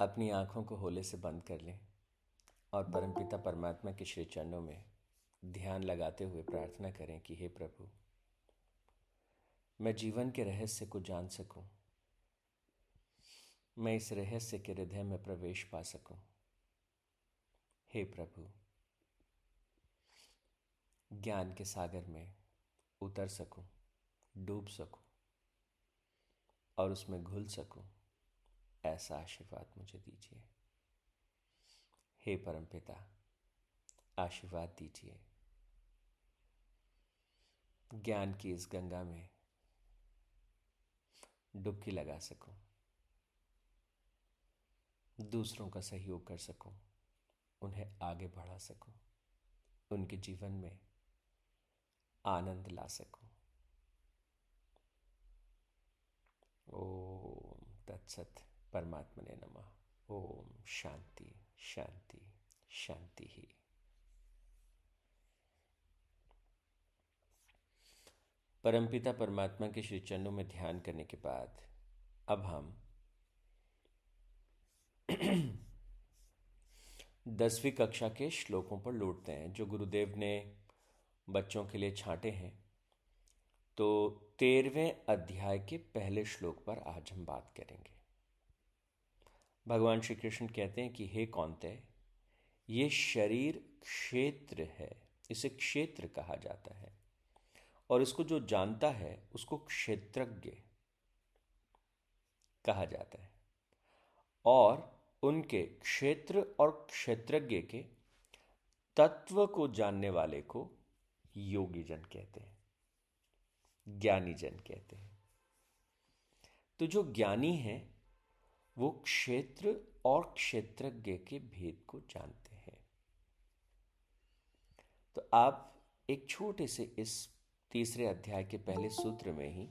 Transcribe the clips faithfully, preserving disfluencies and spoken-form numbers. अपनी आँखों को होले से बंद कर लें और परमपिता परमात्मा के श्री चरणों में ध्यान लगाते हुए प्रार्थना करें कि हे प्रभु, मैं जीवन के रहस्य को जान सकूं, मैं इस रहस्य के हृदय में प्रवेश पा सकूं। हे प्रभु, ज्ञान के सागर में उतर सकूं, डूब सकूं और उसमें घुल सकूं, ऐसा आशीर्वाद मुझे दीजिए। हे परमपिता, आशीर्वाद दीजिए। ज्ञान की इस गंगा में डुबकी लगा सकूं, दूसरों का सहयोग कर सकूं, उन्हें आगे बढ़ा सकूं, उनके जीवन में आनंद ला सकूं। ओम तत्सत परमात्मने नमः। ओम शांति शांति शांति ही। परमपिता परमात्मा के श्री चरणों में ध्यान करने के बाद अब हम दसवीं कक्षा के श्लोकों पर लौटते हैं जो गुरुदेव ने बच्चों के लिए छांटे हैं। तो तेरहवें अध्याय के पहले श्लोक पर आज हम बात करेंगे। भगवान श्री कृष्ण कहते हैं कि हे कौन्तेय, ये शरीर क्षेत्र है, इसे क्षेत्र कहा जाता है और इसको जो जानता है उसको क्षेत्रज्ञ कहा जाता है। और उनके क्षेत्र और क्षेत्रज्ञ के तत्व को जानने वाले को योगी जन कहते हैं, ज्ञानी जन कहते हैं। तो जो ज्ञानी है वो क्षेत्र और क्षेत्रज्ञ के भेद को जानते हैं। तो आप एक छोटे से इस तीसरे अध्याय के पहले सूत्र में ही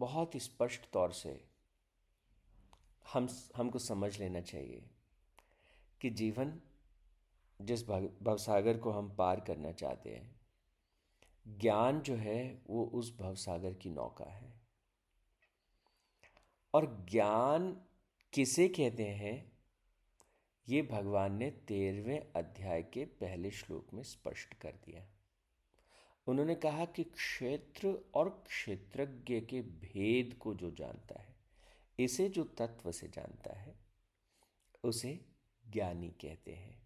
बहुत स्पष्ट तौर से हम हमको समझ लेना चाहिए कि जीवन जिस भवसागर को हम पार करना चाहते हैं, ज्ञान जो है वो उस भवसागर की नौका है। और ज्ञान किसे कहते हैं ये भगवान ने तेरहवें अध्याय के पहले श्लोक में स्पष्ट कर दिया। उन्होंने कहा कि क्षेत्र और क्षेत्रज्ञ के भेद को जो जानता है, इसे जो तत्व से जानता है, उसे ज्ञानी कहते हैं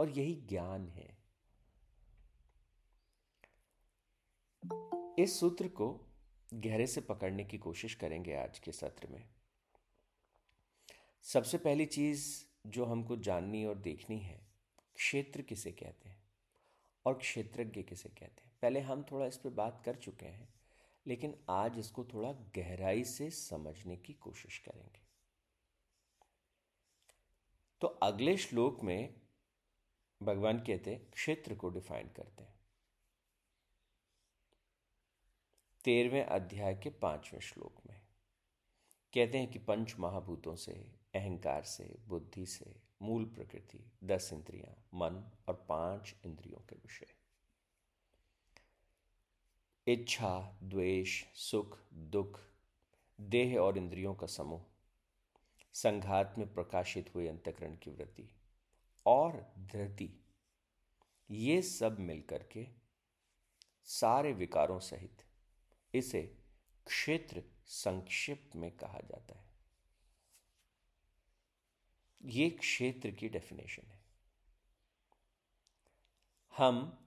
और यही ज्ञान है। इस सूत्र को गहरे से पकड़ने की कोशिश करेंगे आज के सत्र में। सबसे पहली चीज जो हमको जाननी और देखनी है, क्षेत्र किसे कहते हैं और क्षेत्रज्ञ किसे कहते हैं। पहले हम थोड़ा इस पे बात कर चुके हैं, लेकिन आज इसको थोड़ा गहराई से समझने की कोशिश करेंगे। तो अगले श्लोक में भगवान कहते हैं क्षेत्र को डिफाइन करते हैं, तेरहवें अध्याय के पांचवें श्लोक में कहते हैं कि पंच महाभूतों से, अहंकार से, बुद्धि से, मूल प्रकृति, दस इंद्रियां, मन और पांच इंद्रियों के विषय, इच्छा, द्वेष, सुख, दुख, देह और इंद्रियों का समूह, संघात में प्रकाशित हुए अंतःकरण की वृत्ति और धृति, ये सब मिलकर के सारे विकारों सहित इसे क्षेत्र संक्षिप्त में कहा जाता है। ये क्षेत्र की डेफिनेशन है। हम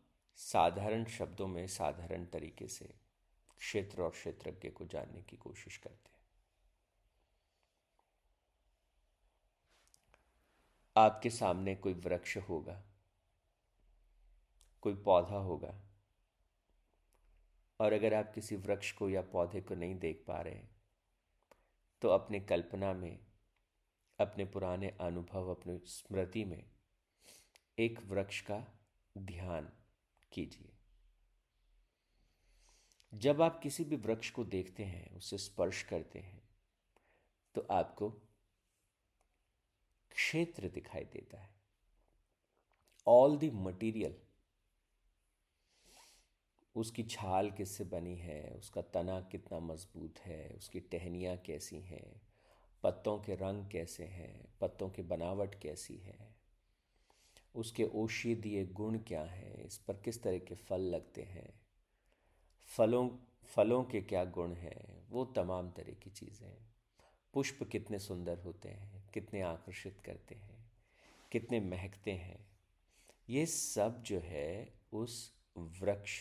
साधारण शब्दों में साधारण तरीके से क्षेत्र और क्षेत्रज्ञ को जानने की कोशिश करते हैं। आपके सामने कोई वृक्ष होगा, कोई पौधा होगा, और अगर आप किसी वृक्ष को या पौधे को नहीं देख पा रहे तो अपने कल्पना में, अपने पुराने अनुभव, अपने स्मृति में एक वृक्ष का ध्यान कीजिए। जब आप किसी भी वृक्ष को देखते हैं, उसे स्पर्श करते हैं, तो आपको क्षेत्र दिखाई देता है। ऑल द मटेरियल, उसकी छाल किससे बनी है, उसका तना कितना मजबूत है, उसकी टहनियाँ कैसी हैं, पत्तों के रंग कैसे हैं, पत्तों की बनावट कैसी है, उसके औषधीय गुण क्या हैं, इस पर किस तरह के फल लगते हैं, फलों फलों के क्या गुण हैं, वो तमाम तरह की चीज़ें। पुष्प कितने सुंदर होते हैं, कितने आकर्षित करते हैं, कितने महकते हैं, ये सब जो है उस वृक्ष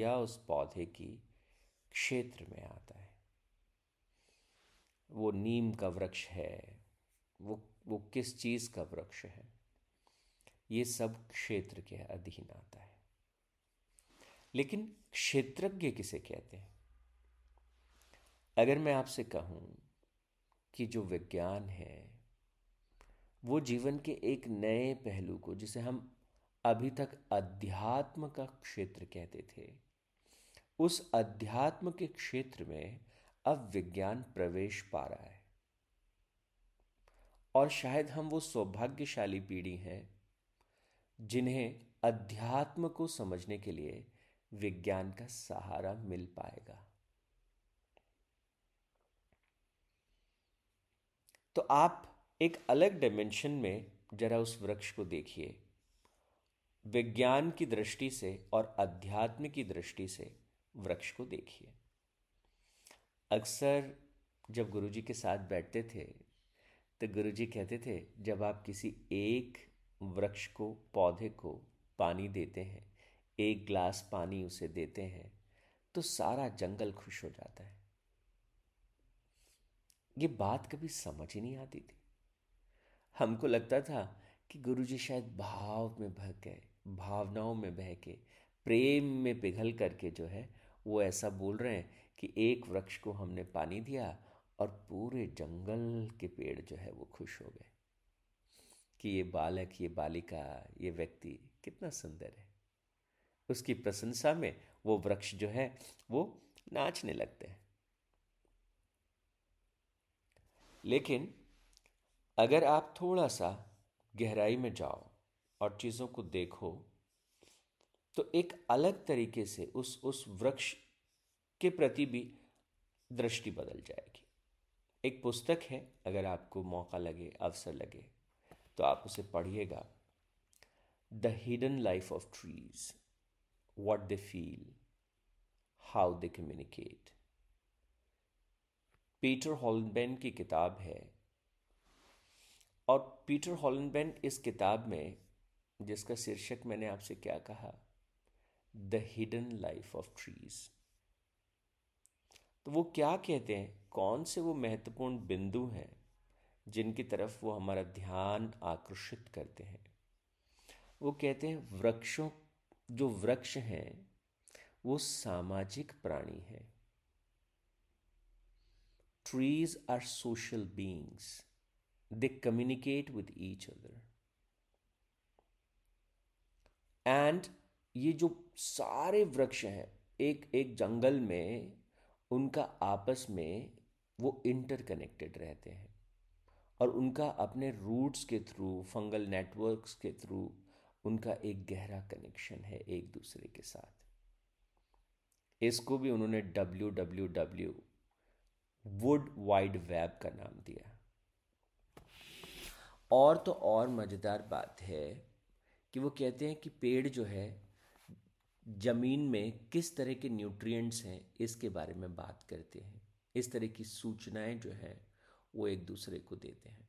या उस पौधे की क्षेत्र में आता है। वो नीम का वृक्ष है, वो वो किस चीज़ का वृक्ष है, ये सब क्षेत्र के अधीन आता है। लेकिन क्षेत्रज्ञ किसे कहते हैं? अगर मैं आपसे कहूं कि जो विज्ञान है वो जीवन के एक नए पहलू को, जिसे हम अभी तक अध्यात्म का क्षेत्र कहते थे, उस अध्यात्म के क्षेत्र में अब विज्ञान प्रवेश पा रहा है, और शायद हम वो सौभाग्यशाली पीढ़ी हैं जिन्हें अध्यात्म को समझने के लिए विज्ञान का सहारा मिल पाएगा। तो आप एक अलग डायमेंशन में जरा उस वृक्ष को देखिए, विज्ञान की दृष्टि से और अध्यात्म की दृष्टि से वृक्ष को देखिए। अक्सर जब गुरुजी के साथ बैठते थे तो गुरुजी कहते थे, जब आप किसी एक वृक्ष को, पौधे को पानी देते हैं, एक ग्लास पानी उसे देते हैं, तो सारा जंगल खुश हो जाता है। ये बात कभी समझ ही नहीं आती थी। हमको लगता था कि गुरुजी शायद भाव में बह गए, भावनाओं में बह के, प्रेम में पिघल करके जो है वो ऐसा बोल रहे हैं कि एक वृक्ष को हमने पानी दिया और पूरे जंगल के पेड़ जो है वो खुश हो गए कि ये बालक, ये बालिका, ये व्यक्ति कितना सुंदर है। उसकी प्रशंसा में वो वृक्ष जो है वो नाचने लगते हैं। लेकिन अगर आप थोड़ा सा गहराई में जाओ और चीज़ों को देखो तो एक अलग तरीके से उस उस वृक्ष के प्रति भी दृष्टि बदल जाएगी। एक पुस्तक है, अगर आपको मौका लगे, अवसर लगे तो आप उसे पढ़िएगा, the hidden life of trees, What they feel, how they communicate। Peter Wohlleben की किताब है, और पीटर हॉलनबेन इस किताब में, जिसका शीर्षक मैंने आपसे क्या कहा, the hidden life of trees, तो वो क्या कहते हैं, कौन से वो महत्वपूर्ण बिंदु हैं जिनकी तरफ वो हमारा ध्यान आकर्षित करते हैं। वो कहते हैं वृक्षों जो वृक्ष हैं वो सामाजिक प्राणी हैं। Trees are social beings, they communicate with each other. And ये जो सारे वृक्ष हैं एक एक जंगल में, उनका आपस में वो इंटरकनेक्टेड रहते हैं, और उनका अपने रूट्स के थ्रू, फंगल नेटवर्क्स के थ्रू उनका एक गहरा कनेक्शन है एक दूसरे के साथ। इसको भी उन्होंने W W W wood wide web का नाम दिया। और तो और मज़ेदार बात है कि वो कहते हैं कि पेड़ जो है ज़मीन में किस तरह के न्यूट्रिएंट्स हैं इसके बारे में बात करते हैं, इस तरह की सूचनाएं जो हैं वो एक दूसरे को देते हैं।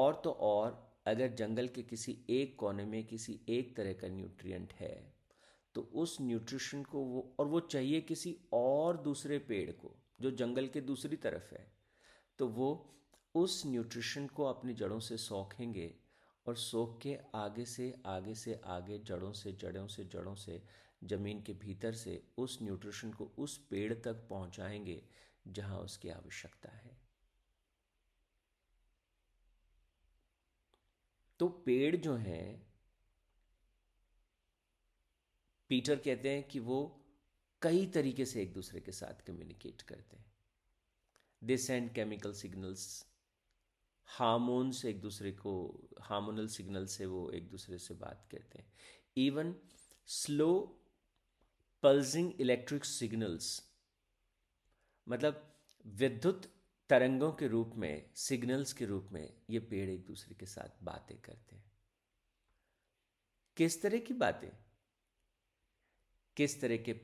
और तो और अगर जंगल के किसी एक कोने में किसी एक तरह का न्यूट्रिएंट है तो उस न्यूट्रिशन को वो, और वो चाहिए किसी और दूसरे पेड़ को जो जंगल के दूसरी तरफ है, तो वो उस न्यूट्रिशन को अपनी जड़ों से सोखेंगे, और सोख के आगे से आगे से आगे जड़ों से जड़ों से जड़ों से ज़मीन के भीतर से उस न्यूट्रिशन को उस पेड़ तक पहुंचाएंगे जहां उसकी आवश्यकता है। तो पेड़ जो हैं, पीटर कहते हैं कि वो कई तरीके से एक दूसरे के साथ कम्युनिकेट करते हैं। They send chemical signals, hormone से एक दूसरे को, हार्मोनल सिग्नल से वो एक दूसरे से बात करते हैं। Even slow pulsing electric signals, मतलब विद्युत तरंगों के रूप में, सिग्नल्स के रूप में ये पेड़ एक दूसरे के साथ बातें करते हैं। किस तरह की बातें, किस तरह के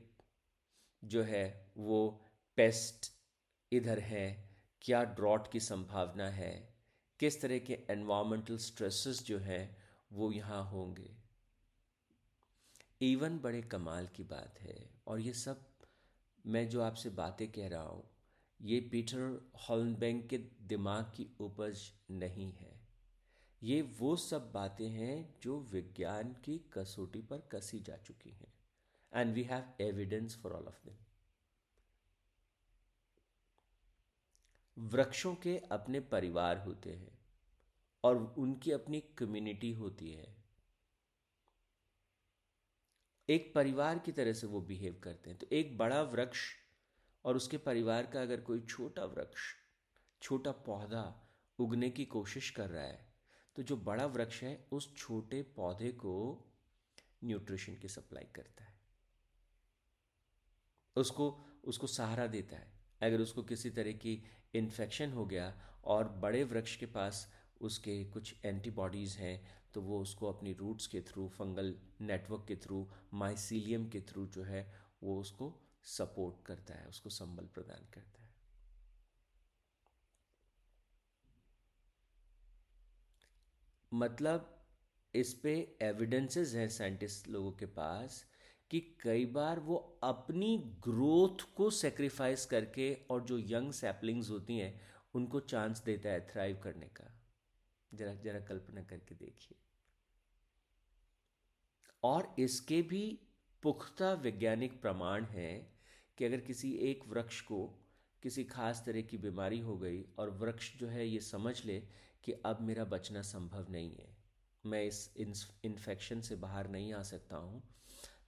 जो है वो पेस्ट इधर है, क्या ड्रॉट की संभावना है, किस तरह के एनवायरमेंटल स्ट्रेसेस जो हैं वो यहाँ होंगे। इवन बड़े कमाल की बात है, और ये सब मैं जो आपसे बातें कह रहा हूँ ये पीटर हॉलनबैंक के दिमाग की उपज नहीं है, ये वो सब बातें हैं जो विज्ञान की कसौटी पर कसी जा चुकी हैं, and we have evidence for all of them. वृक्षों के अपने परिवार होते हैं और उनकी अपनी कम्युनिटी होती है, एक परिवार की तरह से वो बिहेव करते हैं। तो एक बड़ा वृक्ष और उसके परिवार का अगर कोई छोटा वृक्ष, छोटा पौधा उगने की कोशिश कर रहा है, तो जो बड़ा वृक्ष है उस छोटे पौधे को न्यूट्रिशन की सप्लाई करता है, उसको उसको सहारा देता है। अगर उसको किसी तरह की इन्फेक्शन हो गया और बड़े वृक्ष के पास उसके कुछ एंटीबॉडीज़ हैं, तो वो उसको अपनी रूट्स के थ्रू, फंगल नेटवर्क के थ्रू, माइसीलियम के थ्रू जो है वो उसको सपोर्ट करता है, उसको संबल प्रदान करता है। मतलब इस पे एविडेंसेस हैं साइंटिस्ट लोगों के पास कि कई बार वो अपनी ग्रोथ को सेक्रीफाइस करके और जो यंग सैपलिंग्स होती हैं उनको चांस देता है थ्राइव करने का। जरा जरा कल्पना करके देखिए। और इसके भी पुख्ता वैज्ञानिक प्रमाण हैं कि अगर किसी एक वृक्ष को किसी खास तरह की बीमारी हो गई और वृक्ष जो है ये समझ ले कि अब मेरा बचना संभव नहीं है, मैं इस इन्फेक्शन से बाहर नहीं आ सकता हूँ,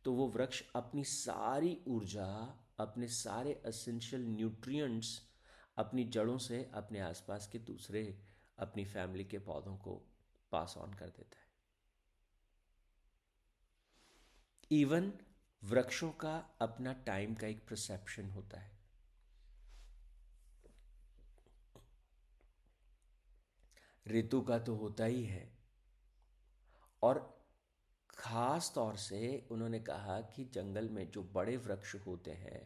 तो वो वृक्ष अपनी सारी ऊर्जा, अपने सारे एसेंशियल न्यूट्रिएंट्स अपनी जड़ों से अपने आसपास के दूसरे, अपनी फैमिली के पौधों को पास ऑन कर देता है। इवन वृक्षों का अपना टाइम का एक परसेप्शन होता है। ऋतु का तो होता ही है, और खास तौर से उन्होंने कहा कि जंगल में जो बड़े वृक्ष होते हैं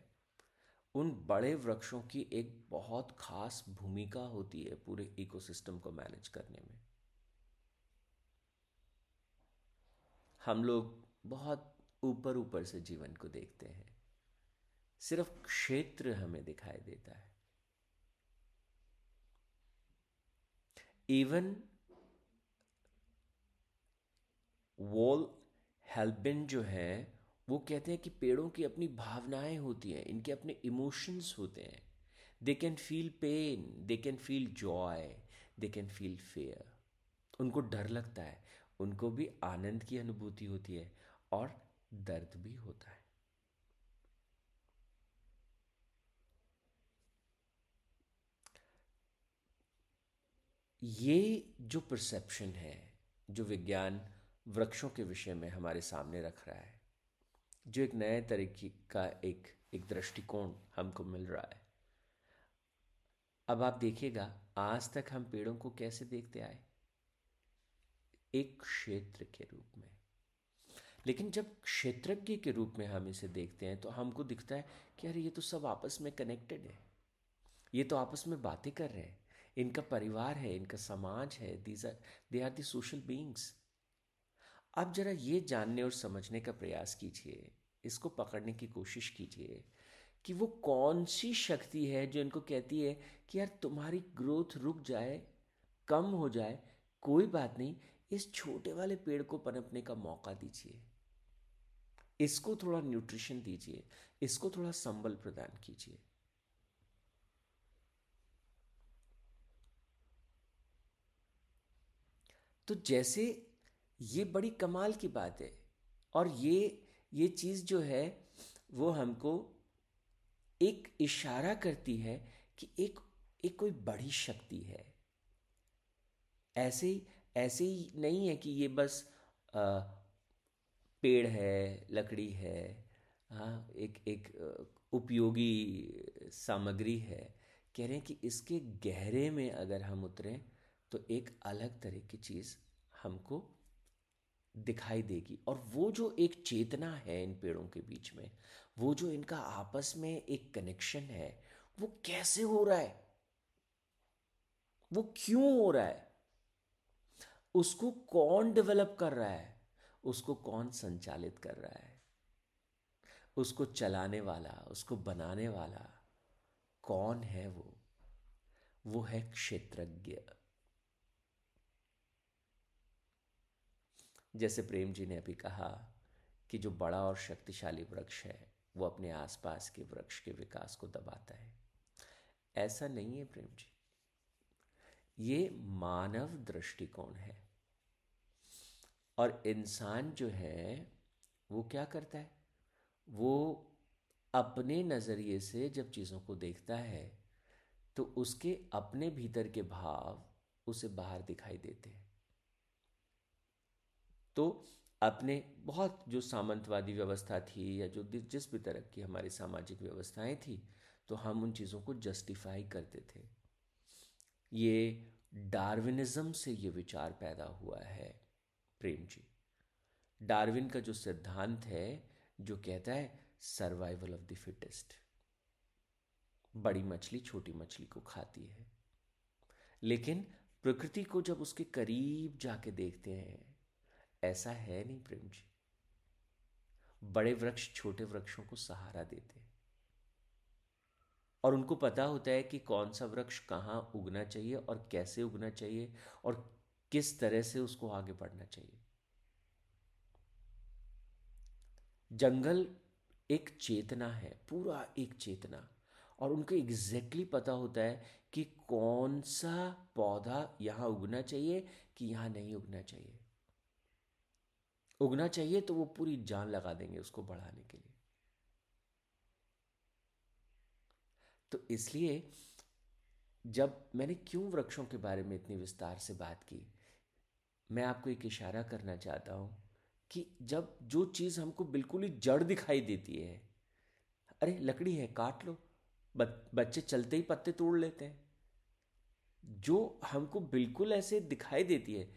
उन बड़े वृक्षों की एक बहुत खास भूमिका होती है पूरे इकोसिस्टम को मैनेज करने में। हम लोग बहुत ऊपर ऊपर से जीवन को देखते हैं, सिर्फ क्षेत्र हमें दिखाई देता है। इवन वॉल हेल्पिन जो है वो कहते हैं कि पेड़ों की अपनी भावनाएं होती हैं, इनके अपने इमोशंस होते हैं। They can feel pain, they can feel joy, they can feel fear. उनको डर लगता है, उनको भी आनंद की अनुभूति होती है और दर्द भी होता है। ये जो परसेप्शन है जो विज्ञान वृक्षों के विषय में हमारे सामने रख रहा है, जो एक नए तरीके का एक एक दृष्टिकोण हमको मिल रहा है। अब आप देखिएगा, आज तक हम पेड़ों को कैसे देखते आए, एक क्षेत्र के रूप में। लेकिन जब क्षेत्रज्ञ के रूप में हम इसे देखते हैं तो हमको दिखता है कि अरे ये तो सब आपस में कनेक्टेड है, ये तो आपस में बातें कर रहे हैं, इनका परिवार है, इनका समाज है, these are they are the social beings. आप जरा ये जानने और समझने का प्रयास कीजिए, इसको पकड़ने की कोशिश कीजिए कि वो कौन सी शक्ति है जो इनको कहती है कि यार तुम्हारी ग्रोथ रुक जाए, कम हो जाए, कोई बात नहीं, इस छोटे वाले पेड़ को पनपने का मौका दीजिए, इसको थोड़ा न्यूट्रिशन दीजिए, इसको थोड़ा संबल प्रदान कीजिए। तो जैसे ये बड़ी कमाल की बात है, और ये ये चीज़ जो है वो हमको एक इशारा करती है कि एक एक कोई बड़ी शक्ति है। ऐसे ही ऐसे ही नहीं है कि ये बस आ, पेड़ है, लकड़ी है, हाँ एक एक उपयोगी सामग्री है। कह रहे हैं कि इसके गहरे में अगर हम उतरें तो एक अलग तरह की चीज़ हमको दिखाई देगी। और वो जो एक चेतना है इन पेड़ों के बीच में, वो जो इनका आपस में एक कनेक्शन है, वो कैसे हो रहा है, वो क्यों हो रहा है, उसको कौन डेवलप कर रहा है, उसको कौन संचालित कर रहा है, उसको चलाने वाला, उसको बनाने वाला कौन है, वो वो है क्षेत्रज्ञ। जैसे प्रेम जी ने अभी कहा कि जो बड़ा और शक्तिशाली वृक्ष है वो अपने आसपास के वृक्ष के विकास को दबाता है, ऐसा नहीं है प्रेम जी, ये मानव दृष्टिकोण है। और इंसान जो है वो क्या करता है, वो अपने नज़रिए से जब चीज़ों को देखता है तो उसके अपने भीतर के भाव उसे बाहर दिखाई देते हैं। तो अपने बहुत जो सामंतवादी व्यवस्था थी या जो जिस भी तरह की हमारी सामाजिक व्यवस्थाएं थी, तो हम उन चीज़ों को जस्टिफाई करते थे। ये डार्विनिज्म से ये विचार पैदा हुआ है प्रेम जी। डार्विन का जो सिद्धांत है जो कहता है सर्वाइवल ऑफ द फिटेस्ट, बड़ी मछली छोटी मछली को खाती है। लेकिन प्रकृति को जब उसके करीब जाके देखते हैं, ऐसा है नहीं प्रेम जी। बड़े वृक्ष छोटे वृक्षों को सहारा देते हैं और उनको पता होता है कि कौन सा वृक्ष कहाँ उगना चाहिए और कैसे उगना चाहिए और किस तरह से उसको आगे बढ़ना चाहिए। जंगल एक चेतना है, पूरा एक चेतना, और उनको एग्जैक्टली पता होता है कि कौन सा पौधा यहाँ उगना चाहिए कि यहाँ नहीं उगना चाहिए। उगना चाहिए तो वो पूरी जान लगा देंगे उसको बढ़ाने के लिए। तो इसलिए जब मैंने क्यों वृक्षों के बारे में इतनी विस्तार से बात की, मैं आपको एक इशारा करना चाहता हूँ कि जब जो चीज़ हमको बिल्कुल ही जड़ दिखाई देती है, अरे लकड़ी है काट लो, बच्चे चलते ही पत्ते तोड़ लेते हैं। जो हमको बिल्कुल ऐसे दिखाई देती है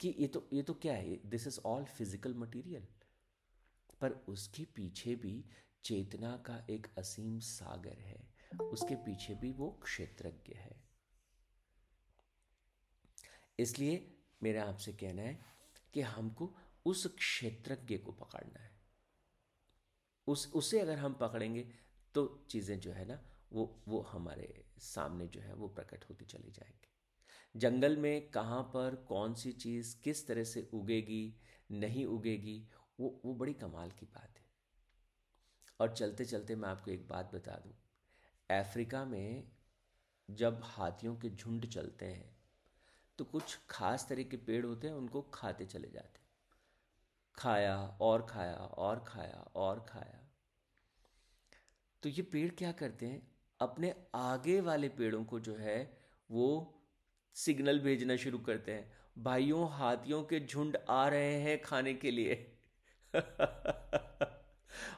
कि ये तो ये तो क्या है, this is all physical material, पर उसके पीछे भी चेतना का एक असीम सागर है, उसके पीछे भी वो क्षेत्रज्ञ है। इसलिए मेरा आपसे कहना है कि हमको उस क्षेत्रज्ञ को पकड़ना है। उस उसे अगर हम पकड़ेंगे तो चीज़ें जो है ना वो वो हमारे सामने जो है वो प्रकट होती चली जाएंगी। जंगल में कहाँ पर कौन सी चीज़ किस तरह से उगेगी नहीं उगेगी, वो वो बड़ी कमाल की बात है। और चलते चलते मैं आपको एक बात बता दूँ, अफ्रीका में जब हाथियों के झुंड चलते हैं तो कुछ खास तरह के पेड़ होते हैं, उनको खाते चले जाते, खाया और खाया और खाया और खाया। तो ये पेड़ क्या करते हैं, अपने आगे वाले पेड़ों को जो है वो सिग्नल भेजना शुरू करते हैं, भाइयों हाथियों के झुंड आ रहे हैं खाने के लिए।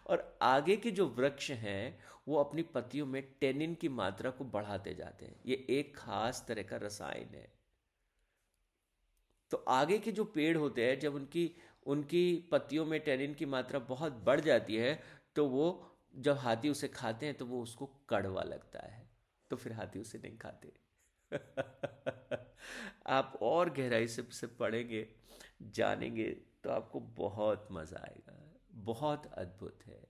और आगे के जो वृक्ष हैं वो अपनी पत्तियों में टेनिन की मात्रा को बढ़ाते जाते हैं, ये एक खास तरह का रसायन है। तो आगे के जो पेड़ होते हैं जब उनकी उनकी पत्तियों में टेनिन की मात्रा बहुत बढ़ जाती है तो वो जब हाथी उसे खाते हैं तो वो उसको कड़वा लगता है, तो फिर हाथी उसे नहीं खाते। आप और गहराई से से पढ़ेंगे जानेंगे तो आपको बहुत मज़ा आएगा, बहुत अद्भुत है।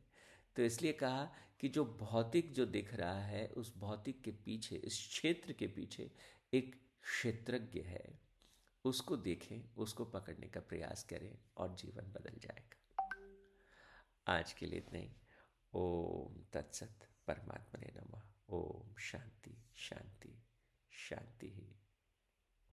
तो इसलिए कहा कि जो भौतिक जो दिख रहा है उस भौतिक के पीछे, इस क्षेत्र के पीछे एक क्षेत्रज्ञ है, उसको देखें, उसको पकड़ने का प्रयास करें और जीवन बदल जाएगा। आज के लिए इतना ही। ओम तत्सत, परमात्मने नमः। ओम शांति शांति शांति ही।